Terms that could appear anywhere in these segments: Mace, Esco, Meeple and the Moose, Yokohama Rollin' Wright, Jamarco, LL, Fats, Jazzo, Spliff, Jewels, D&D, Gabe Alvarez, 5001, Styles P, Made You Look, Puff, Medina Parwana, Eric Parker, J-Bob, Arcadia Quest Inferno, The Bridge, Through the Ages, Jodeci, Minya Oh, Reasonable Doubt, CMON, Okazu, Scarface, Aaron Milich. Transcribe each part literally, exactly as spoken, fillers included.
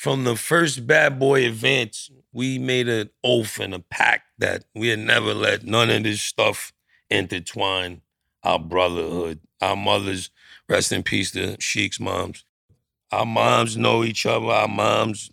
from the first Bad Boy advance, we made an oath and a pact that we had never let none of this stuff intertwine our brotherhood. Our mothers, rest in peace to Sheek's moms. Our moms know each other. Our moms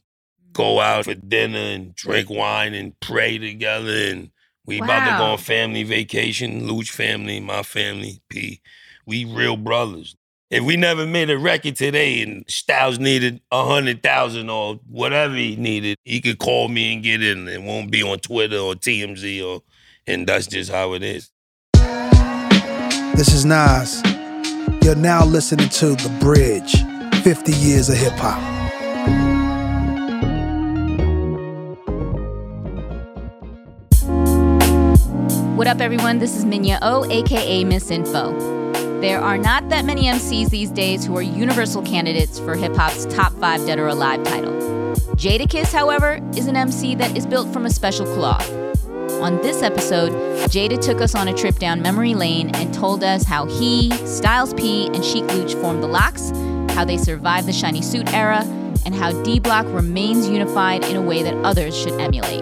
go out for dinner and drink wine and pray together. And we wow. about to go on family vacation, Louch family, my family, P. We real brothers. If we never made a record today and Styles needed one hundred thousand or whatever he needed, he could call me and get in. It won't be on Twitter or T M Z, or, and that's just how it is. This is Nas. You're now listening to The Bridge, fifty years of hip-hop. What up, everyone? This is Minya Oh, a k a. Miss Info. There are not that many M Cs these days who are universal candidates for hip-hop's top five Dead or Alive title. Jadakiss, however, is an M C that is built from a special cloth. On this episode, Jada took us on a trip down memory lane and told us how he, Styles P, and Sheek Louch formed The Lox, how they survived the shiny suit era, and how D Block remains unified in a way that others should emulate.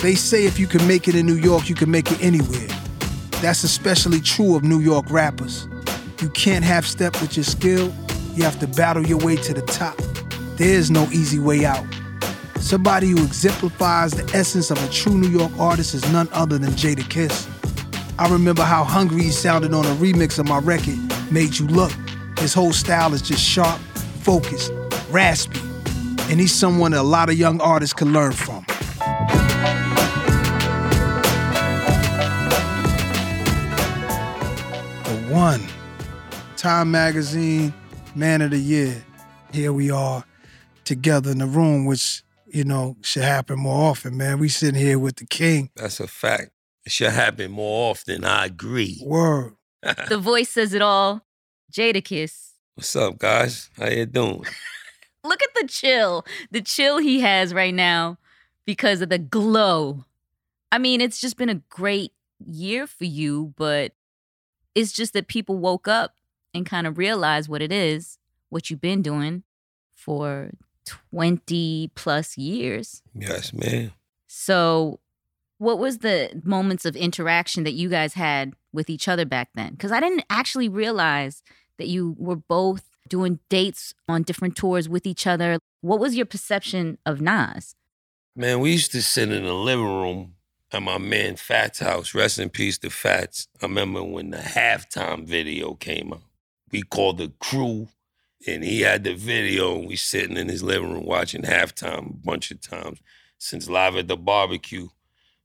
They say if you can make it in New York, you can make it anywhere. That's especially true of New York rappers. You can't half-step with your skill. You have to battle your way to the top. There is no easy way out. Somebody who exemplifies the essence of a true New York artist is none other than Jadakiss. I remember how hungry he sounded on a remix of my record, Made You Look. His whole style is just sharp, focused, raspy. And he's someone that a lot of young artists can learn from. One, Time Magazine, Man of the Year. Here we are together in the room, which, you know, should happen more often, man. We sitting here with the king. That's a fact. It should happen more often. I agree. Word. The voice says it all. Jadakiss. What's up, guys? How you doing? Look at the chill. The chill he has right now because of the glow. I mean, it's just been a great year for you, but it's just that people woke up and kind of realized what it is, what you've been doing for twenty plus years. Yes, man. So what was the moments of interaction that you guys had with each other back then? Because I didn't actually realize that you were both doing dates on different tours with each other. What was your perception of Nas? Man, we used to sit in the living room at my man Fats' house, rest in peace to Fats. I remember when the halftime video came out. We called the crew, and he had the video, and we sitting in his living room watching halftime a bunch of times. Since Live at the Barbecue,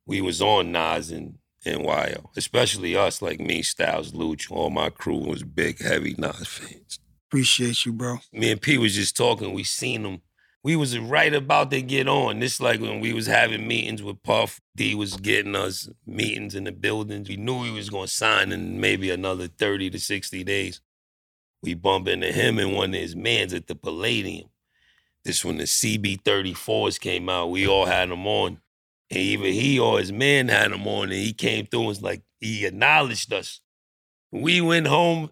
we was on Nas and N Y O, especially us, like me, Styles, Louch, all my crew was big, heavy Nas fans. Appreciate you, bro. Me and P was just talking. We seen him. We was right about to get on. This like when we was having meetings with Puff. D was getting us meetings in the buildings. We knew he was going to sign in maybe another thirty to sixty days. We bump into him and one of his mans at the Palladium. This when the C B thirty-fours came out. We all had them on. And either he or his man had them on. And he came through and was like, he acknowledged us. We went home.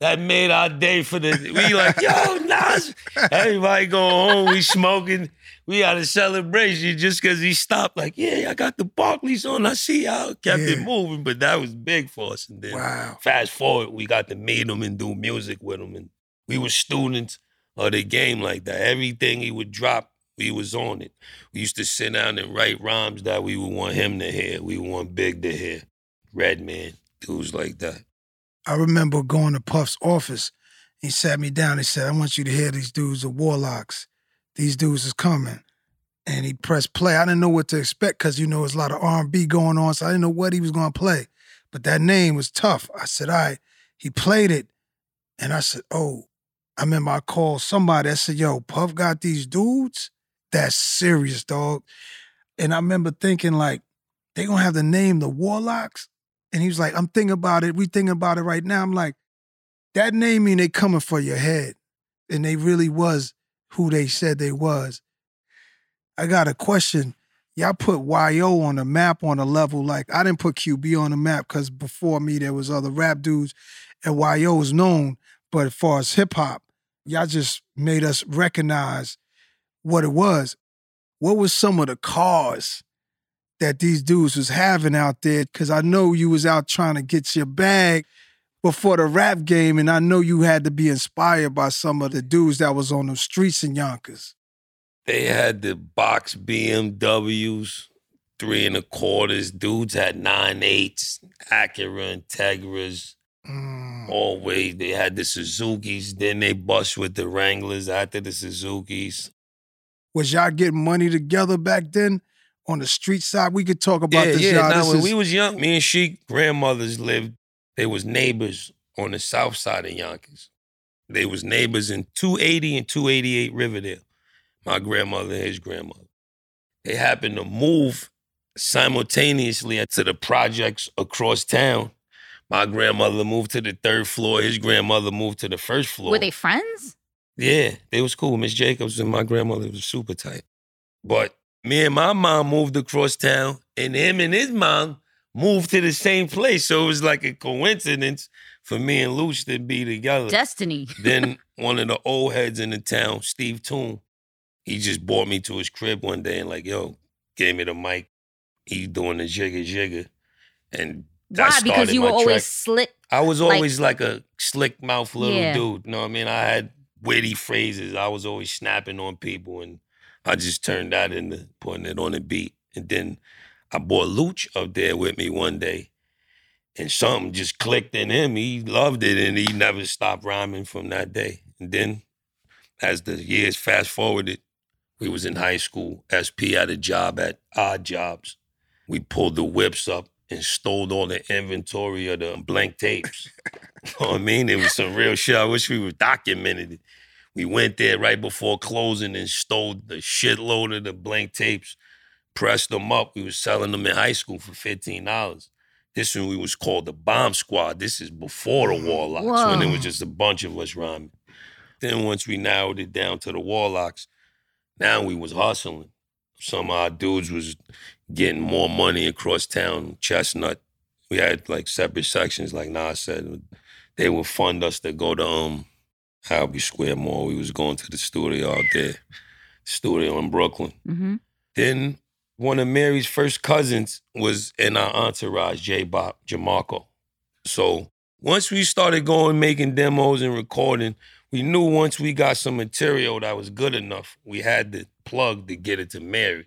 That made our day for the, we like, yo, Nas. Everybody go home, we smoking. We had a celebration just because he stopped. Like, yeah, I got the Barclays on. I see y'all. Kept yeah. it moving, but that was big for us. And then wow. fast forward, we got to meet him and do music with him. And we were students of the game like that. Everything he would drop, we was on it. We used to sit down and write rhymes that we would want him to hear. We would want Big to hear. Redman, dudes like that. I remember going to Puff's office. He sat me down. He said, I want you to hear these dudes, the Warlocks. These dudes is coming. And he pressed play. I didn't know what to expect because, you know, there's a lot of R and B going on, so I didn't know what he was going to play. But that name was Tough. I said, all right. He played it, and I said, oh. I remember I called somebody. I said, yo, Puff got these dudes? That's serious, dog. And I remember thinking, like, they going to have the name the Warlocks? And he was like, I'm thinking about it. We thinking about it right now. I'm like, that name mean they coming for your head. And they really was who they said they was. I got a question. Y'all put Y O on the map on a level like, I didn't put Q B on the map because before me there was other rap dudes and Y O was known, but as far as hip hop, y'all just made us recognize what it was. What was some of the cars that these dudes was having out there? Because I know you was out trying to get your bag before the rap game, and I know you had to be inspired by some of the dudes that was on the streets in Yonkers. They had the box B M Ws, three and a quarters. Dudes had nine eights, Acura, Integras, mm. always. They had the Suzukis. Then they bust with the Wranglers after the Suzukis. Was y'all getting money together back then? On the street side, we could talk about yeah, this. Yeah, yeah. Now, when is... we was young, me and Sheek, grandmothers lived. They was neighbors on the south side of Yonkers. They was neighbors in two eighty and two eighty-eight Riverdale. My grandmother and his grandmother. They happened to move simultaneously to the projects across town. My grandmother moved to the third floor. His grandmother moved to the first floor. Were they friends? Yeah, they was cool. Miss Jacobs and my grandmother was super tight. But me and my mom moved across town, and him and his mom moved to the same place. So it was like a coincidence for me and Louch to be together. Destiny. Then one of the old heads in the town, Steve Toon, he just brought me to his crib one day and like, yo, gave me the mic. He doing the jigger jigger. And why? I started because you my were track. Always slick. I was always like, like a slick mouth little yeah. dude. You know what I mean? I had witty phrases. I was always snapping on people, and I just turned that into putting it on the beat. And then I brought Louch up there with me one day, and something just clicked in him. He loved it, and he never stopped rhyming from that day. And then as the years fast-forwarded, we was in high school. S P had a job at Odd Jobs. We pulled the whips up and stole all the inventory of the blank tapes. You know what I mean? It was some real shit. I wish we were documented it. We went there right before closing and stole the shitload of the blank tapes, pressed them up. We was selling them in high school for fifteen dollars. This one we was called the Bomb Squad. This is before the Warlocks, Whoa. when it was just a bunch of us rhyming. Then once we narrowed it down to the Warlocks, now we was hustling. Some of our dudes was getting more money across town, Chestnut. We had like separate sections, like Nas said. They would fund us to go to... um. Halby Square Mall. We was going to the studio out there, studio in Brooklyn. Mm-hmm. Then one of Mary's first cousins was in our entourage, J-Bob, Jamarco. So once we started going, making demos and recording, we knew once we got some material that was good enough, we had the plug to get it to Mary.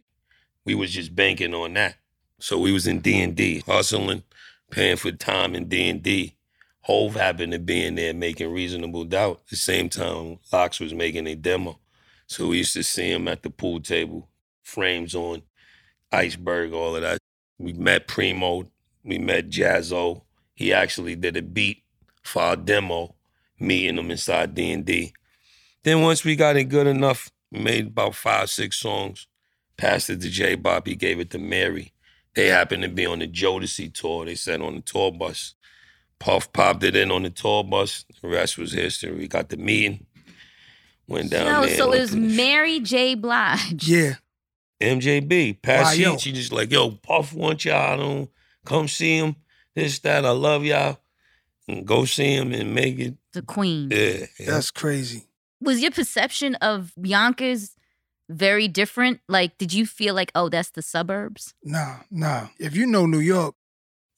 We was just banking on that. So we was in D and D, hustling, paying for time in D and D. Hov happened to be in there making Reasonable Doubt at the same time Lox was making a demo. So we used to see him at the pool table, frames on, Iceberg, all of that. We met Primo, we met Jazzo. He actually did a beat for our demo, meeting him inside D and D. Then once we got it good enough, we made about five, six songs, passed it to J-Bob, he gave it to Mary. They happened to be on the Jodeci tour, they sat on the tour bus. Puff popped it in on the tour bus. The rest was history. We got the meeting. Went down no, there. So it was Mary J. Blige. Yeah. M J B. Past wow, she just like, yo, Puff want y'all. I don't come see him. This, that. I love y'all. and go see him and make it. The queen. Yeah, yeah. That's crazy. Was your perception of Yonkers very different? Like, did you feel like, oh, that's the suburbs? Nah, nah. If you know New York,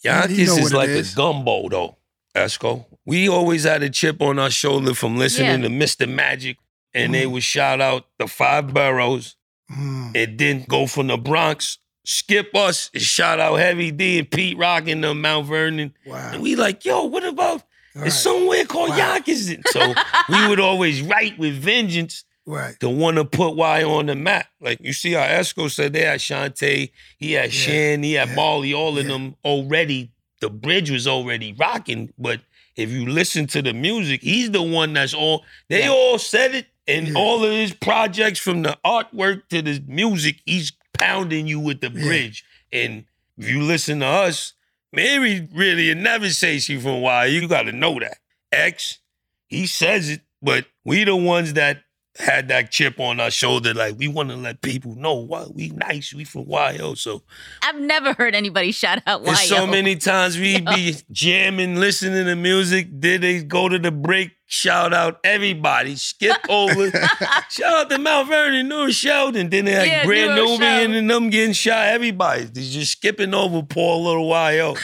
Yonkers is like a gumbo, though, Esco. We always had a chip on our shoulder from listening yeah. to Mister Magic, and mm. they would shout out the five boroughs. Mm. And then go from the Bronx, skip us, and shout out Heavy D and Pete Rock and the Mount Vernon. Wow. And we like, yo, what about, right. it's somewhere called wow. Yonkers. So we would always write with vengeance right. to want to put Y on the map. Like, you see how Esco said they had Shantae, he had yeah. Shan, he had yeah. Marley, all yeah. of them already. The Bridge was already rocking, but if you listen to the music, he's the one that's all, they yeah. all said it. And yeah. all of his projects, from the artwork to the music, he's pounding you with the Bridge. Yeah. And if you listen to us, Mary really never says she from Y. You got to know that. X, he says it, but we the ones that had that chip on our shoulder. Like, we want to let people know, why we nice, we from Y O. So I've never heard anybody shout out Y O. And so many times we Yo. be jamming, listening to music. Then they go to the break. Shout out everybody. Skip over. Shout out to Mount Vernon, New Sheldon. Then they had yeah, Grand Nubian and them getting shot. Everybody. They're just skipping over poor little Y O.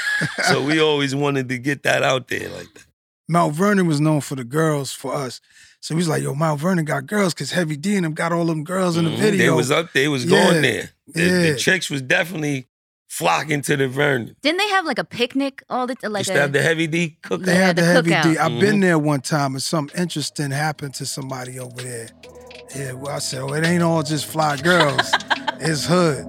So we always wanted to get that out there like that. Mount Vernon was known for the girls for us. So we was like, yo, Mount Vernon got girls because Heavy D and them got all them girls in the mm-hmm. video. They was up there. They was yeah. going there. The, yeah. the chicks was definitely flocking to the Vernon. Didn't they have like a picnic all the time? Like, used to have the Heavy D cookout. They had the, the Heavy cookout. D. I've mm-hmm. been there one time and something interesting happened to somebody over there. Yeah, well, I said, oh, it ain't all just fly girls. It's hood.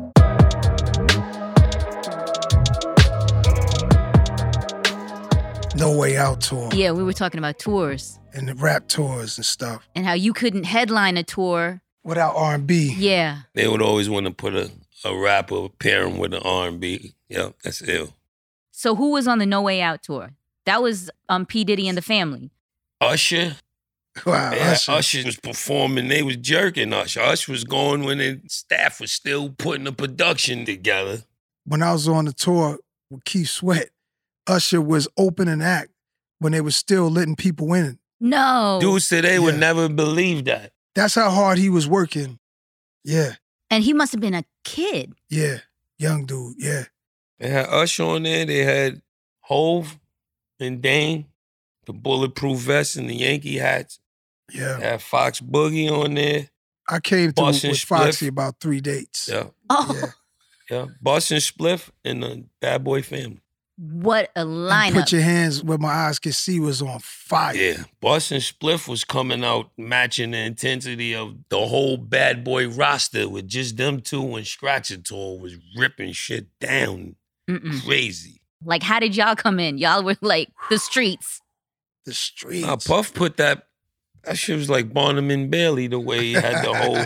No Way Out tour. Yeah, we were talking about tours. And the rap tours and stuff. And how you couldn't headline a tour without R and B. Yeah. They would always want to put a a rapper, pair him with an R and B. Yep, that's ill. So who was on the No Way Out tour? That was um, P. Diddy and the Family. Usher. Wow, yeah, Usher. Usher was performing. They was jerking Usher. Usher was going when the staff was still putting the production together. When I was on the tour with Keith Sweat, Usher was opening act when they were still letting people in. No. Dudes today yeah. would never believe that. That's how hard he was working. Yeah. And he must have been a kid. Yeah, young dude, yeah. They had Usher on there. They had Hov and Dame, the bulletproof vests and the Yankee hats. Yeah. They had Fox Boogie on there. I came to with Spliff. Foxy about three dates. Yeah. Oh. Yeah. yeah. Bus and Spliff and the Bad Boy Family. What a lineup. And Put Your Hands Where My Eyes Could See was on fire. Yeah. Bus and Spliff was coming out matching the intensity of the whole Bad Boy roster with just them two, and Scratch It Tour was ripping shit down. Mm-mm. Crazy. Like, how did y'all come in? Y'all were like the streets. The streets. Now, Puff put that, that shit was like Barnum and Bailey, the way he had the whole.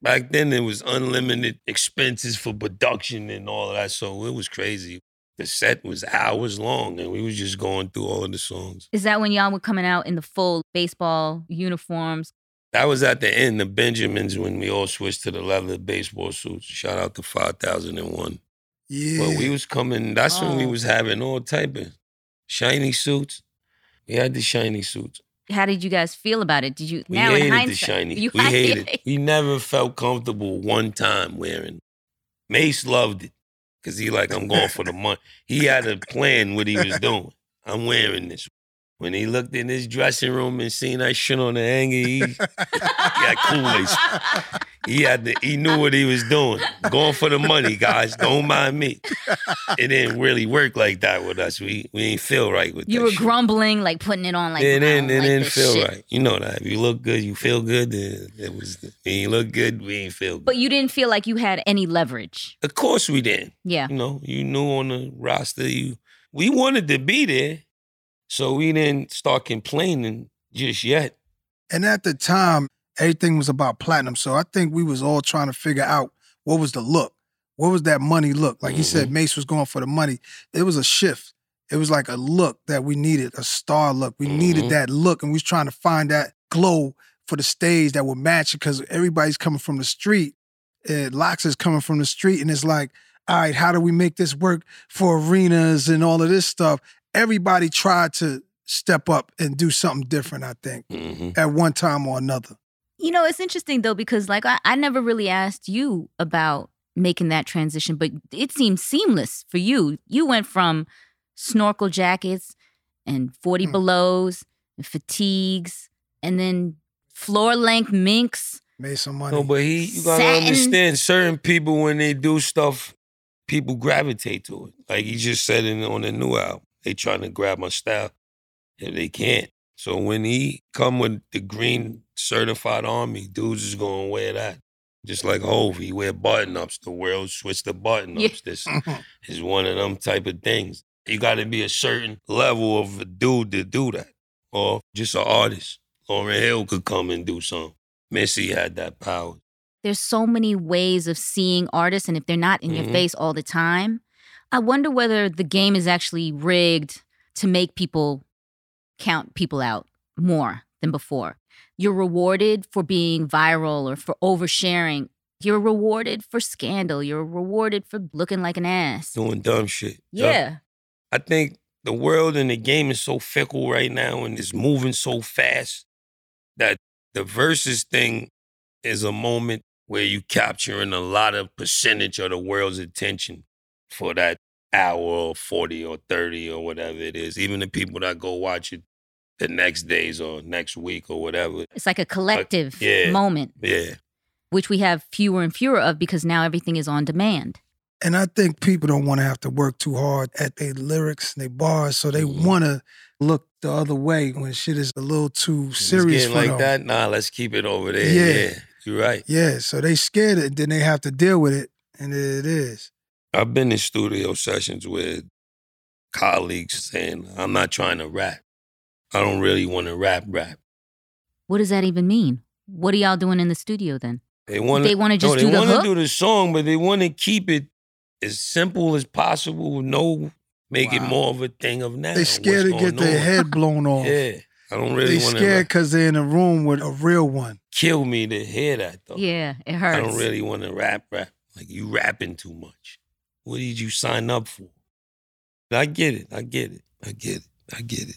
Back then, it was unlimited expenses for production and all of that. So it was crazy. The set was hours long, and we was just going through all of the songs. Is that when y'all were coming out in the full baseball uniforms? That was at the end, the Benjamins, when we all switched to the leather baseball suits. Shout out to five thousand one. Yeah. But we was coming, that's oh. when we was having all type of shiny suits. We had the shiny suits. How did you guys feel about it? Did you? We now hated in hindsight, the shiny. You we hated it. We never felt comfortable one time wearing. Mace loved it. Because he like, I'm going for the money. He had a plan what he was doing. I'm wearing this. When he looked in his dressing room and seen that shit on the hanger, he, he got cool. He had the, he knew what he was doing. Going for the money, guys. Don't mind me. It didn't really work like that with us. We we ain't feel right with you that. You were shit. Grumbling, like putting it on like that. It didn't, it like didn't feel shit. Right. You know that. If you look good, you feel good. It, it was, if you look good, we ain't feel good. But you didn't feel like you had any leverage. Of course we didn't. Yeah. You know, you knew on the roster, you we wanted to be there. So we didn't start complaining just yet. And at the time, everything was about platinum. So I think we was all trying to figure out what was the look. What was that money look? Like mm-hmm. he said, Mace was going for the money. It was a shift. It was like a look that we needed, a star look. We mm-hmm. needed that look. And we was trying to find that glow for the stage that would match it, because everybody's coming from the street. And Lox is coming from the street. And it's like, all right, how do we make this work for arenas and all of this stuff? everybody tried to step up and do something different, I think, mm-hmm. at one time or another. You know, it's interesting, though, because, like, I, I never really asked you about making that transition, but it seemed seamless for you. You went from snorkel jackets and forty mm. belows and fatigues and then floor-length minks. Made some money. No, but he, you got to understand, certain people, when they do stuff, people gravitate to it. Like he just said in, on the new album, they trying to grab my style if they can't. So when he come with the green certified army, dudes is going to wear that. Just like Hov, he wear button-ups. The world switched to button-ups. Yeah. This is one of them type of things. You got to be a certain level of a dude to do that. Or just an artist. Lauryn Hill could come and do something. Missy had that power. There's so many ways of seeing artists, and if they're not in mm-hmm. your face all the time, I wonder whether the game is actually rigged to make people count people out more than before. You're rewarded for being viral or for oversharing. You're rewarded for scandal. You're rewarded for looking like an ass. Doing dumb shit. Yeah. yeah. I think the world and the game is so fickle right now and it's moving so fast that the versus thing is a moment where you capturing a lot of percentage of the world's attention for that hour or forty or thirty or whatever it is. Even the people that go watch it the next days or next week or whatever. It's like a collective like, yeah, moment. Yeah. Which we have fewer and fewer of because now everything is on demand. And I think people don't want to have to work too hard at their lyrics and their bars, so they mm-hmm. want to look the other way when shit is a little too serious for like them. That? Nah, let's keep it over there. Yeah. yeah. You're right. Yeah, so they scared it, then they have to deal with it, and there it is. I've been in studio sessions with colleagues saying, I'm not trying to rap. I don't really want to rap rap. What does that even mean? What are y'all doing in the studio then? They want to just do the hook? No, they want to do the song, but they want to keep it as simple as possible. No, make wow. it more of a thing of now. They scared to get their head blown off. Yeah, I don't really want to. They scared because they're in a room with a real one. Kill me to hear that though. Yeah, it hurts. I don't really want to rap rap. Like you rapping too much. What did you sign up for? I get it. I get it. I get it. I get it.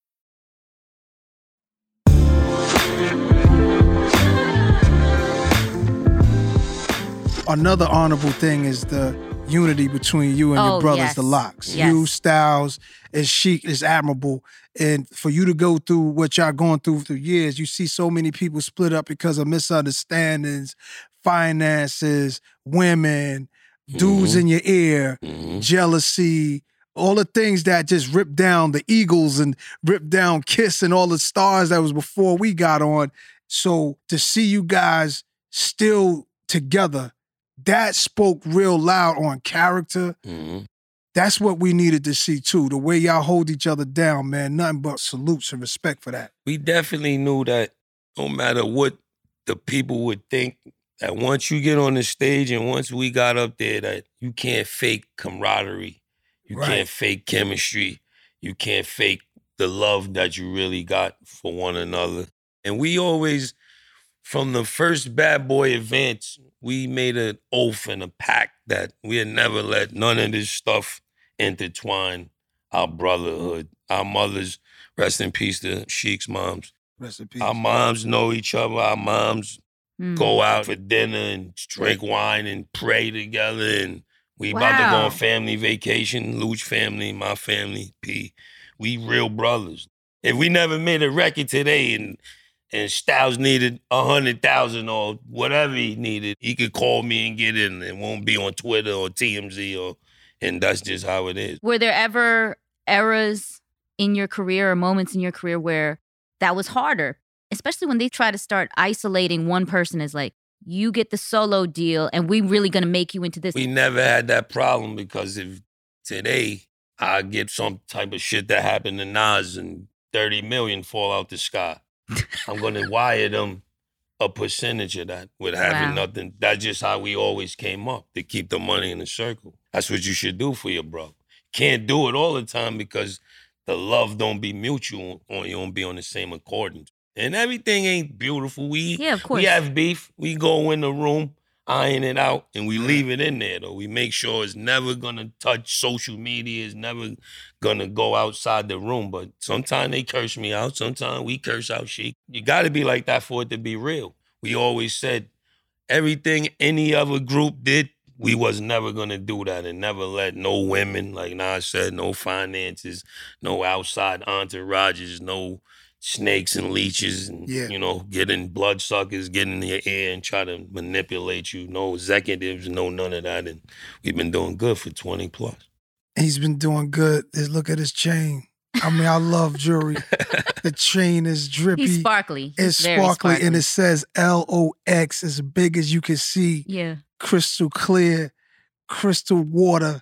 Another honorable thing is the unity between you and oh, your brothers, yes. the Lox. Yes. You, Styles, and Sheek is admirable. And for you to go through what y'all going through through years, you see so many people split up because of misunderstandings, finances, women, mm-hmm. dudes in your ear, mm-hmm. jealousy, all the things that just ripped down the Eagles and ripped down Kiss and all the stars that was before we got on. So to see you guys still together, that spoke real loud on character. Mm-hmm. That's what we needed to see, too. The way y'all hold each other down, man. Nothing but salutes and respect for that. We definitely knew that no matter what the people would think, that once you get on the stage and once we got up there, that you can't fake camaraderie. You right. can't fake chemistry. You can't fake the love that you really got for one another. And we always... From the first Bad Boy events, we made an oath and a pact that we had never let none of this stuff intertwine our brotherhood. Our mothers, rest in peace to Sheek's moms. Rest in peace. Our moms know each other. Our moms mm. go out for dinner and drink wine and pray together. And we wow. about to go on family vacation, Louch family, my family, P. We real brothers. If we never made a record today and... And Styles needed one hundred thousand or whatever he needed, he could call me and get in. It won't be on Twitter or T M Z or, and that's just how it is. Were there ever eras in your career or moments in your career where that was harder? especially when they try to start isolating one person as like, you get the solo deal and we really going to make you into this. We never had that problem because if today I get some type of shit that happened to Nas and thirty million fall out the sky, I'm going to wire them a percentage of that with having wow. nothing. That's just how we always came up, to keep the money in the circle. That's what you should do for your bro. Can't do it all the time because the love don't be mutual, or you don't be on the same accordance. And everything ain't beautiful. We yeah, of course. We have beef. We go in the room, iron it out, and we leave it in there, though. We make sure it's never going to touch social media. It's never going to go outside the room. But sometimes they curse me out. Sometimes we curse out Sheek. You got to be like that for it to be real. We always said everything any other group did, we was never going to do that, and never let no women, like Nas said, no finances, no outside entourages, no snakes and leeches, and yeah. you know, getting bloodsuckers, getting in your ear and try to manipulate you. No executives, no none of that. And we've been doing good for twenty plus. He's been doing good. Just look at his chain. I mean, I love jewelry. The chain is drippy. He's sparkly. It's sparkly, sparkly, and it says L O X, as big as you can see. Yeah. Crystal clear, crystal water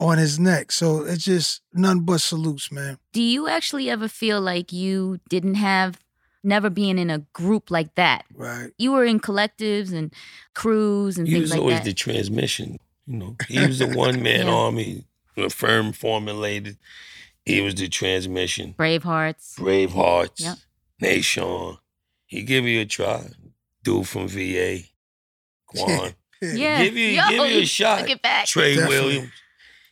on his neck. So it's just none but salutes, man. Do you actually ever feel like you didn't have, never being in a group like that? Right. You were in collectives and crews and he things like that. He was always the transmission. You know, he was the one-man yeah. army, a firm formulated. He was the transmission. Bravehearts. Bravehearts. Yep. Nation. He give you a try. Dude from V A. Quan. Yeah. Give you, Yo, give you a shot. Look it back. Trey Definitely. Williams.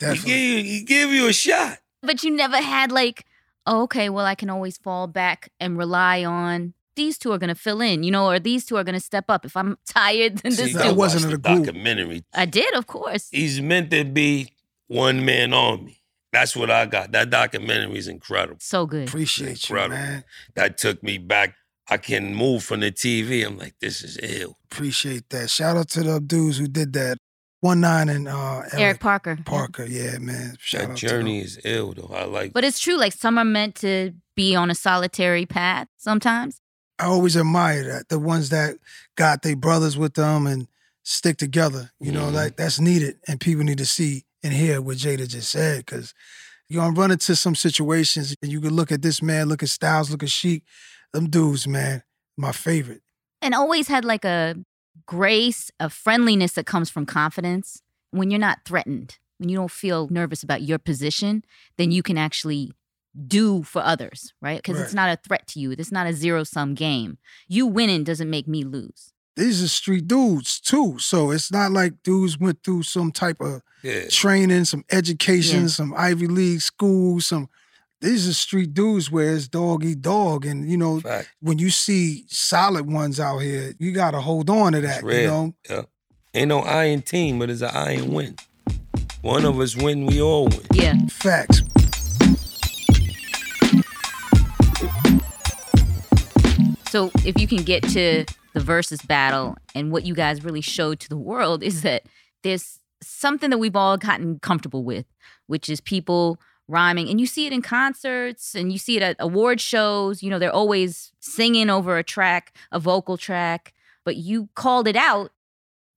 He give, you, he give you a shot. But you never had like, oh, okay, well, I can always fall back and rely on these two are going to fill in, you know, or these two are going to step up. If I'm tired, then this dude. Wasn't a documentary. I did, of course. He's meant to be one-man army. That's what I got. That documentary is incredible. So good. Appreciate you, man. That took me back. I can move from the T V. I'm like, this is ill. Appreciate that. Shout out to the dudes who did that. One nine and uh, Eric, Eric Parker. Parker, yeah, man. Shout that journey is ill, though. I like. But it's true. Like some are meant to be on a solitary path. Sometimes. I always admire that, the ones that got their brothers with them and stick together. You mm-hmm. know, like that's needed, and people need to see and hear what Jada just said, because you're gonna run into some situations, and you can look at this man, look at Styles, look at Sheek. Them dudes, man, my favorite. And always had like a grace, a friendliness that comes from confidence. When you're not threatened, when you don't feel nervous about your position, then you can actually do for others, right? Because right. it's not a threat to you. It's not a zero-sum game. You winning doesn't make me lose. These are street dudes, too. So it's not like dudes went through some type of yeah. training, some education, yeah. some Ivy League school, some... These are street dudes where it's dog eat dog. And, you know, fact. When you see solid ones out here, you got to hold on to that, you know? Yeah. Ain't no iron team, but it's an iron win. One of us win, we all win. Yeah. Facts. So if you can get to the versus battle, and what you guys really showed to the world is that there's something that we've all gotten comfortable with, which is people... rhyming. And you see it in concerts and you see it at award shows. You know, they're always singing over a track, a vocal track, but you called it out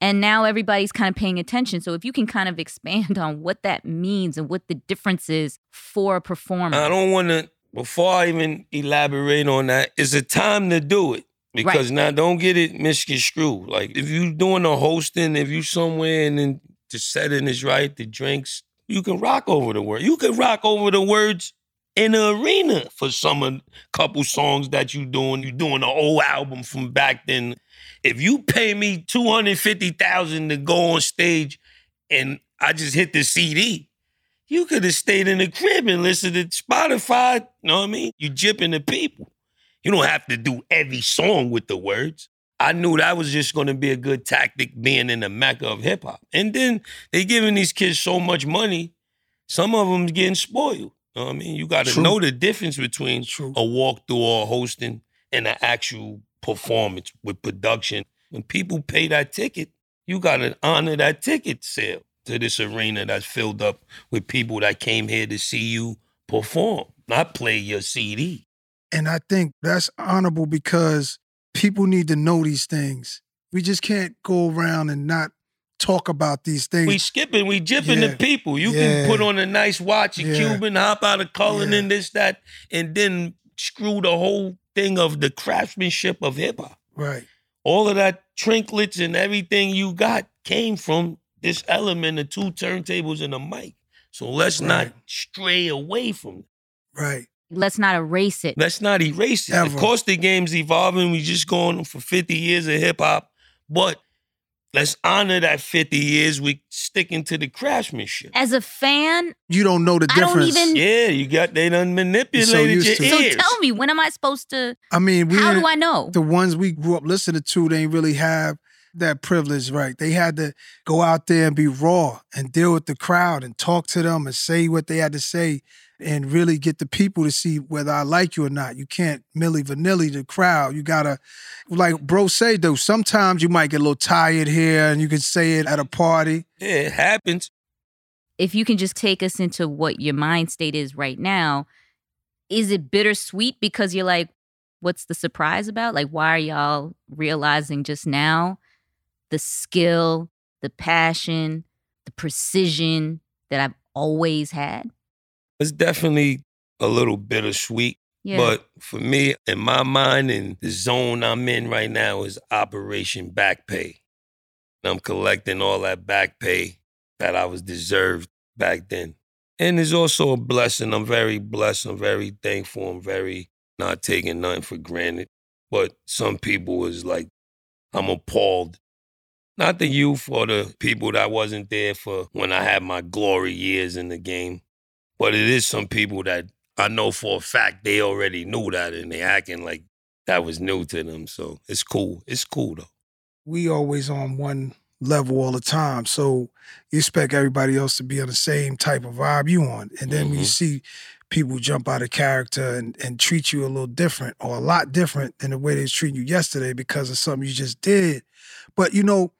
and now everybody's kind of paying attention. So if you can kind of expand on what that means and what the difference is for a performer. I don't want to, before I even elaborate on that, it's a time to do it. Because right. now don't get it misconstrued. Like if you're doing a hosting, if you're somewhere and then the setting is right, the drinks, you can rock over the words. You can rock over the words in the arena for some a couple songs that you doing. You doing an old album from back then. If you pay me two hundred fifty thousand dollars to go on stage and I just hit the C D, you could have stayed in the crib and listened to Spotify. You know what I mean? You gypping the people. You don't have to do every song with the words. I knew that was just going to be a good tactic being in the Mecca of hip hop. And then they giving these kids so much money, some of them getting spoiled. You know what I mean? You got to know the difference between True. A walkthrough or a hosting and an actual performance with production. When people pay that ticket, you got to honor that ticket sale to this arena that's filled up with people that came here to see you perform, not play your C D. And I think that's honorable because people need to know these things. We just can't go around and not talk about these things. We skipping, we jipping yeah. the people. You yeah. can put on a nice watch, a yeah. Cuban, hop out of Cullen yeah. and this, that, and then screw the whole thing of the craftsmanship of hip-hop. Right. All of that trinkets and everything you got came from this element of two turntables and a mic. So let's right. not stray away from it. Right. Let's not erase it. Let's not erase it. Ever. Of course, the game's evolving. We just going for fifty years of hip-hop. But let's honor that fifty years. We sticking to the craftsmanship. As a fan... You don't know the difference. I don't even... Yeah, you got... They done manipulated so your ears. So tell me, when am I supposed to... I mean... We how do I know? The ones we grew up listening to, they really have that privilege, right? They had to go out there and be raw and deal with the crowd and talk to them and say what they had to say and really get the people to see whether I like you or not. You can't milli-vanilli the crowd. You gotta, like bro say, though, sometimes you might get a little tired here and you can say it at a party. Yeah, it happens. If you can just take us into what your mind state is right now, is it bittersweet because you're like, what's the surprise about? Like, why are y'all realizing just now the skill, the passion, the precision that I've always had? It's definitely a little bittersweet, yeah. but for me, in my mind, and the zone I'm in right now is Operation Back Pay. I'm collecting all that back pay that I was deserved back then. And it's also a blessing. I'm very blessed. I'm very thankful. I'm very not taking nothing for granted. But some people is like, I'm appalled. Not the youth or the people that wasn't there for when I had my glory years in the game. But it is some people that I know for a fact they already knew that and they acting like that was new to them. So it's cool. It's cool, though. We always on one level all the time. So you expect everybody else to be on the same type of vibe you on. And then mm-hmm. when you see people jump out of character and, and treat you a little different or a lot different than the way they was treating you yesterday because of something you just did. But, you know,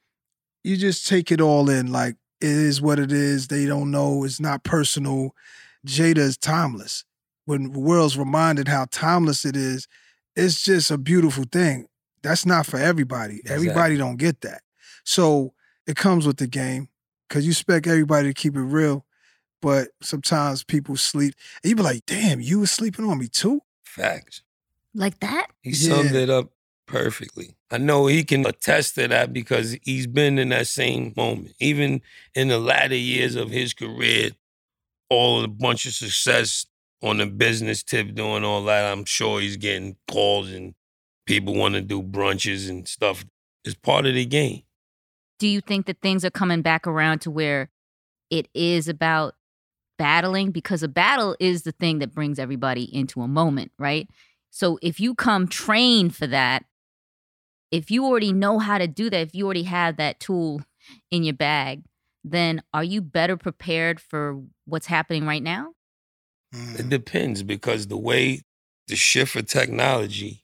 you just take it all in. Like, it is what it is. They don't know. It's not personal. Jada is timeless. When the world's reminded how timeless it is, it's just a beautiful thing. That's not for everybody. Exactly. Everybody don't get that. So it comes with the game because you expect everybody to keep it real, but sometimes people sleep. And you be like, damn, you was sleeping on me too? Facts. Like that? He yeah. summed it up perfectly. I know he can attest to that because he's been in that same moment. Even in the latter years of his career, all a bunch of success on the business tip doing all that. I'm sure he's getting calls and people want to do brunches and stuff. It's part of the game. Do you think that things are coming back around to where it is about battling? Because a battle is the thing that brings everybody into a moment, right? So if you come trained for that, if you already know how to do that, if you already have that tool in your bag, then are you better prepared for what's happening right now? It depends because the way the shift of technology,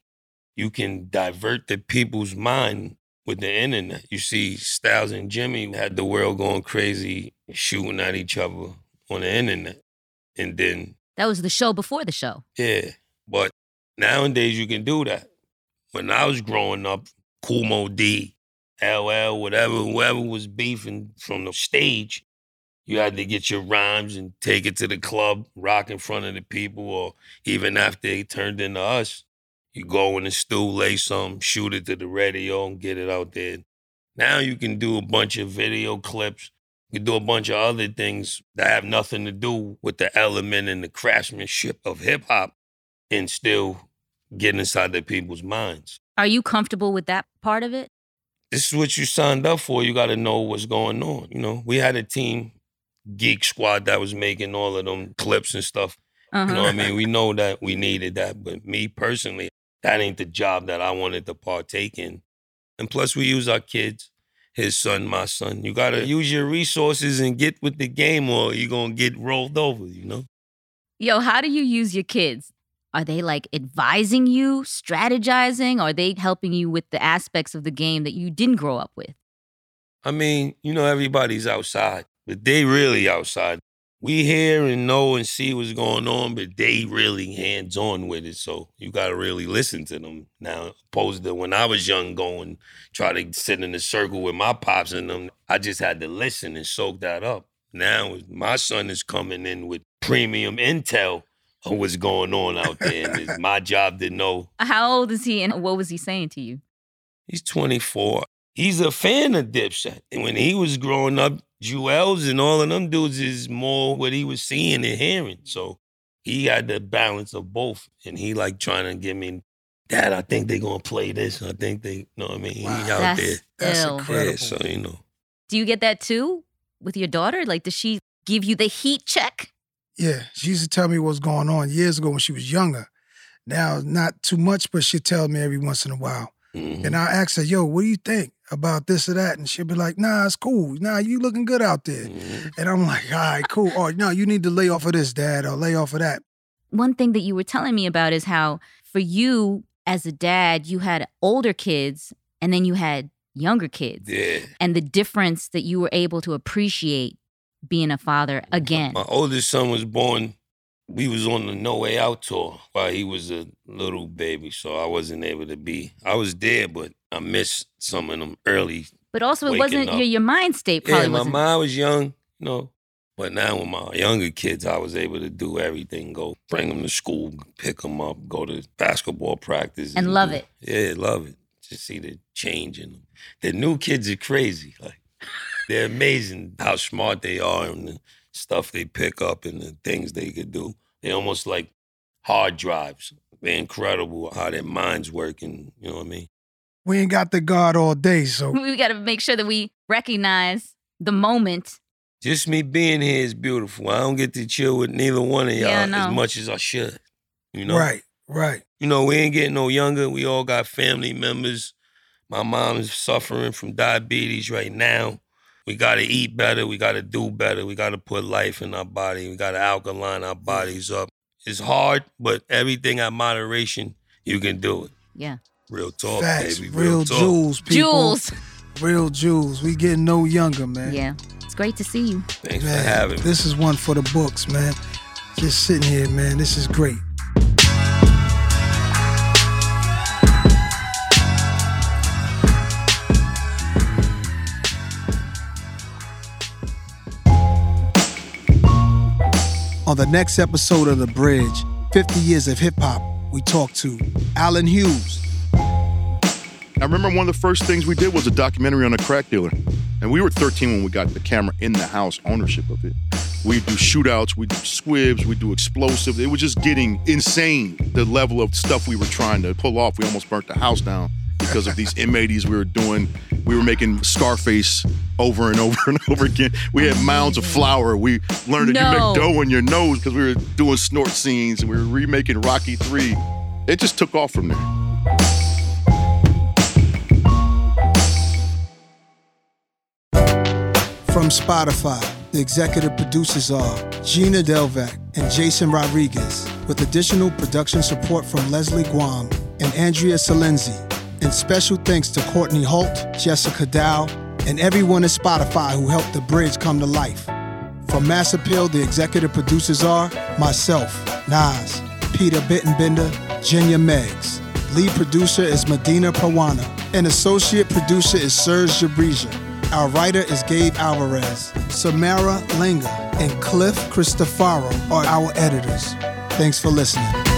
you can divert the people's mind with the internet. You see Styles and Jimmy had the world going crazy, shooting at each other on the internet. And then... That was the show before the show. Yeah. But nowadays you can do that. When I was growing up, Kumo D, L L, whatever, whoever was beefing from the stage, you had to get your rhymes and take it to the club, rock in front of the people, or even after they turned into us, you go in the stew, lay some, shoot it to the radio, and get it out there. Now you can do a bunch of video clips. You can do a bunch of other things that have nothing to do with the element and the craftsmanship of hip-hop and still get inside the people's minds. Are you comfortable with that part of it? This is what you signed up for. You got to know what's going on. You know, we had a team, Geek Squad, that was making all of them clips and stuff. Uh-huh. You know what I mean? We know that we needed that. But me personally, that ain't the job that I wanted to partake in. And plus, we use our kids, his son, my son. You got to use your resources and get with the game or you're going to get rolled over, you know? Yo, how do you use your kids? Are they like advising you, strategizing? Are they helping you with the aspects of the game that you didn't grow up with? I mean, you know, everybody's outside, but they really outside. we hear and know and see what's going on, but they really hands-on with it. So you got to really listen to them now. Opposed to when I was young, going, try to sit in a circle with my pops and them, I just had to listen and soak that up. Now my son is coming in with premium intel of what's going on out there. And it's my job to know. How old is he and what was he saying to you? He's twenty-four. He's a fan of Dipset. And when he was growing up, Jewels and all of them dudes is more what he was seeing and hearing. So he had the balance of both. And he like trying to give me, Dad, I think they're going to play this. I think they, you know what I mean? Wow. He out That's there. That's Ill. Incredible. Yeah, so, you know. Do you get that too with your daughter? Like, does she give you the heat check? Yeah. She used to tell me what's going on years ago when she was younger. Now, not too much, but she'd tell me every once in a while. Mm-hmm. And I ask her, yo, what do you think about this or that? And she'll be like, nah, it's cool. Nah, you looking good out there. Mm-hmm. And I'm like, all right, cool. Or no, you need to lay off of this, Dad, or lay off of that. One thing that you were telling me about is how for you as a dad, you had older kids and then you had younger kids. Yeah. And the difference that you were able to appreciate being a father again. My oldest son was born. We was on the No Way Out tour while he was a little baby, so I wasn't able to be. I was there, but I missed some of them early. But also, it wasn't your, your mind state probably. Yeah, my wasn't. Mind was young, you know. But now with my younger kids, I was able to do everything. Go bring them to school, pick them up, go to basketball practice. And, and love do, it. Yeah, love it. Just see the change in them. The new kids are crazy. Like they're amazing how smart they are and the stuff they pick up and the things they could do. They're almost like hard drives. They're incredible how their minds work and, you know what I mean? We ain't got the guard all day, so. We got to make sure that we recognize the moment. Just me being here is beautiful. I don't get to chill with neither one of y'all yeah, no. as much as I should, you know? Right, right. You know, we ain't getting no younger. We all got family members. My mom's suffering from diabetes right now. We got to eat better. We got to do better. We got to put life in our body. We got to alkaline our bodies up. It's hard, but everything at moderation, you can do it. Yeah. Real talk, Facts, baby. Real, real talk. Jewels, people. Jewels. Real jewels. We getting no younger, man. Yeah. It's great to see you. Thanks man, for having me. This is one for the books, man. Just sitting here, man. This is great. On the next episode of The Bridge, fifty years of hip hop, we talk to Alan Hughes. I remember one of the first things we did was a documentary on a crack dealer. And we were thirteen when we got the camera in the house, ownership of it. We do shootouts, we do squibs, we do explosives. It was just getting insane, the level of stuff we were trying to pull off. We almost burnt the house down because of these M eighties we were doing. We were making Scarface over and over and over again. We had mounds of flour. We learned that no. you make dough in your nose because we were doing snort scenes and we were remaking Rocky three. It just took off from there. From Spotify, the executive producers are Gina Delvac and Jason Rodriguez, with additional production support from Leslie Guam and Andrea Salenzi. And special thanks to Courtney Holt, Jessica Dow, and everyone at Spotify who helped The Bridge come to life. From Mass Appeal, the executive producers are myself, Nas, Peter Bittenbender, Jenya Meggs. Lead producer is Medina Parwana. An associate producer is Serge Jabrija. Our writer is Gabe Alvarez. Samara Langer and Cliff Cristofaro are our editors. Thanks for listening.